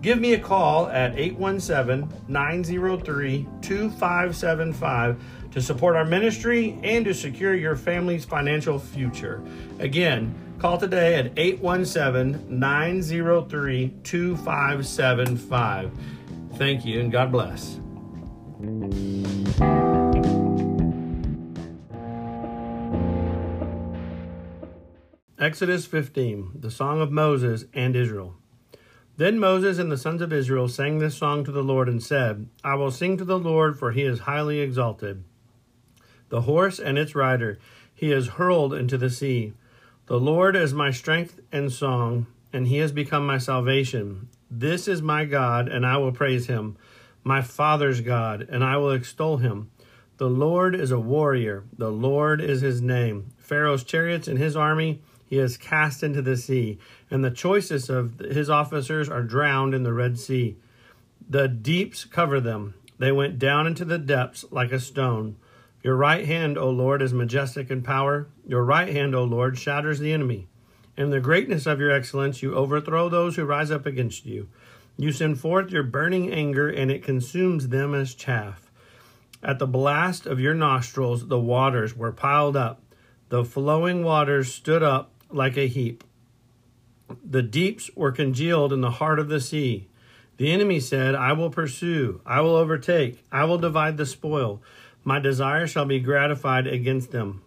Give me a call at 817-903-2575 to support our ministry and to secure your family's financial future. Again, call today at 817-903-2575. Thank you and God bless. Exodus 15, the Song of Moses and Israel. Then Moses and the sons of Israel sang this song to the Lord and said, I will sing to the Lord, for he is highly exalted. The horse and its rider, he is hurled into the sea. The Lord is my strength and song, and he has become my salvation. This is my God, and I will praise him, my father's God, and I will extol him. The Lord is a warrior. The Lord is his name. Pharaoh's chariots and his army he is cast into the sea, and the choicest of his officers are drowned in the Red Sea. The deeps cover them. They went down into the depths like a stone. Your right hand, O Lord, is majestic in power. Your right hand, O Lord, shatters the enemy. In the greatness of your excellence, you overthrow those who rise up against you. You send forth your burning anger, and it consumes them as chaff. At the blast of your nostrils, the waters were piled up. The flowing waters stood up like a heap. The deeps were congealed in the heart of the sea. The enemy said, I will pursue, I will overtake, I will divide the spoil. My desire shall be gratified against them.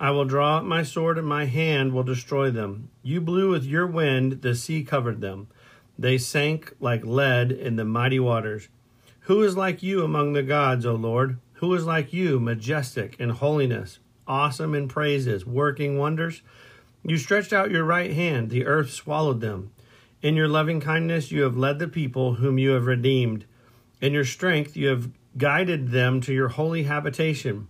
I will draw up my sword, and my hand will destroy them. You blew with your wind, the sea covered them. They sank like lead in the mighty waters. Who is like you among the gods, O Lord? Who is like you, majestic in holiness, awesome in praises, working wonders? You stretched out your right hand, the earth swallowed them. In your loving kindness, you have led the people whom you have redeemed. In your strength, you have guided them to your holy habitation.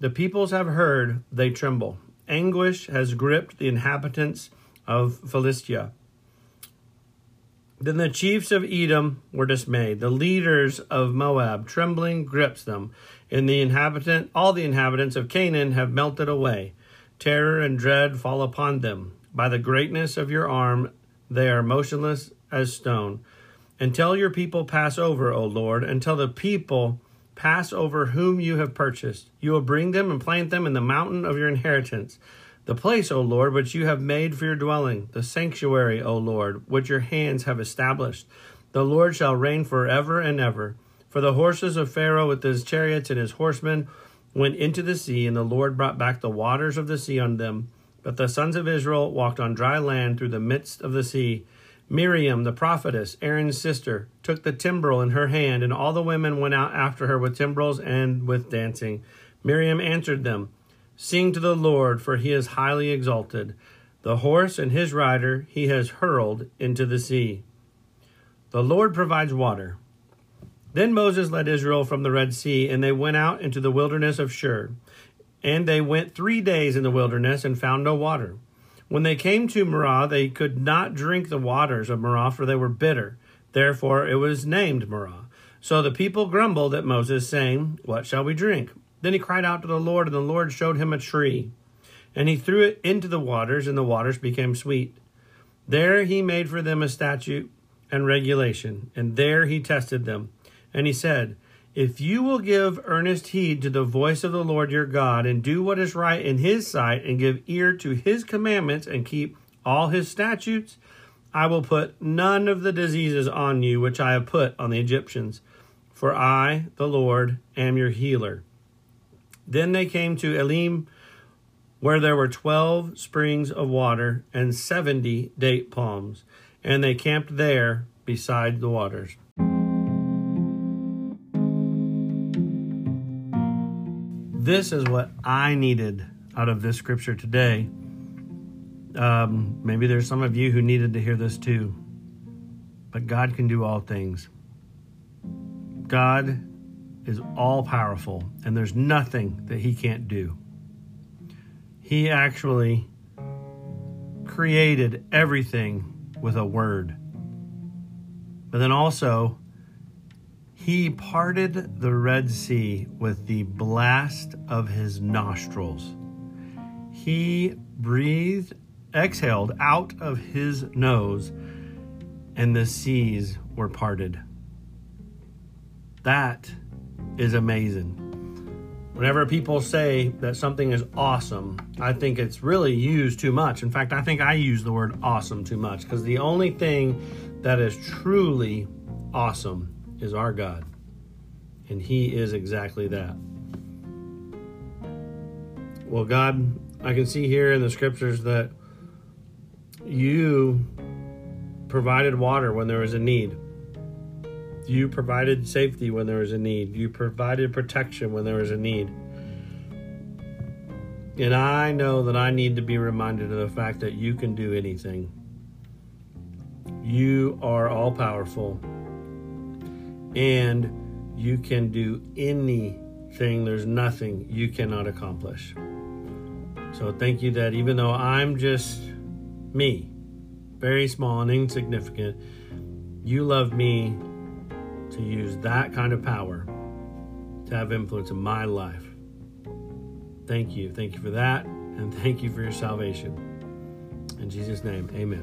The peoples have heard, they tremble. Anguish has gripped the inhabitants of Philistia. Then the chiefs of Edom were dismayed. The leaders of Moab, trembling, grips them. And all the inhabitants of Canaan have melted away. Terror and dread fall upon them. By the greatness of your arm, they are motionless as stone. Until your people pass over, O Lord, until the people pass over whom you have purchased. You will bring them and plant them in the mountain of your inheritance. The place, O Lord, which you have made for your dwelling, the sanctuary, O Lord, which your hands have established. The Lord shall reign forever and ever. For the horses of Pharaoh with his chariots and his horsemen went into the sea, and the Lord brought back the waters of the sea on them. But the sons of Israel walked on dry land through the midst of the sea. Miriam, the prophetess, Aaron's sister, took the timbrel in her hand, and all the women went out after her with timbrels and with dancing. Miriam answered them, Sing to the Lord, for he is highly exalted. The horse and his rider he has hurled into the sea. The Lord provides water. Then Moses led Israel from the Red Sea, and they went out into the wilderness of Shur. And they went 3 days in the wilderness and found no water. When they came to Marah, they could not drink the waters of Marah, for they were bitter. Therefore it was named Marah. So the people grumbled at Moses, saying, "What shall we drink?" Then he cried out to the Lord, and the Lord showed him a tree. And he threw it into the waters, and the waters became sweet. There he made for them a statute and regulation, and there he tested them. And he said, "If you will give earnest heed to the voice of the Lord your God, and do what is right in his sight, and give ear to his commandments, and keep all his statutes, I will put none of the diseases on you which I have put on the Egyptians, for I, the Lord, am your healer." Then they came to Elim, where there were 12 springs of water and 70 date palms, and they camped there beside the waters. This is what I needed out of this scripture today. Maybe there's some of you who needed to hear this too. But God can do all things. God is all powerful, and there's nothing that he can't do. He actually created everything with a word. But then also, he parted the Red Sea with the blast of his nostrils. He exhaled out of his nose, and the seas were parted. That is amazing. Whenever people say that something is awesome, I think it's really used too much. In fact, I think I use the word awesome too much, because the only thing that is truly awesome is our God, and he is exactly that. Well, God, I can see here in the scriptures that you provided water when there was a need. You provided safety when there was a need. You provided protection when there was a need. And I know that I need to be reminded of the fact that you can do anything. You are all-powerful, and you can do anything. There's nothing you cannot accomplish. So thank you that even though I'm just me, very small and insignificant, you love me to use that kind of power to have influence in my life. Thank you. Thank you for that, and thank you for your salvation. In Jesus' name, amen.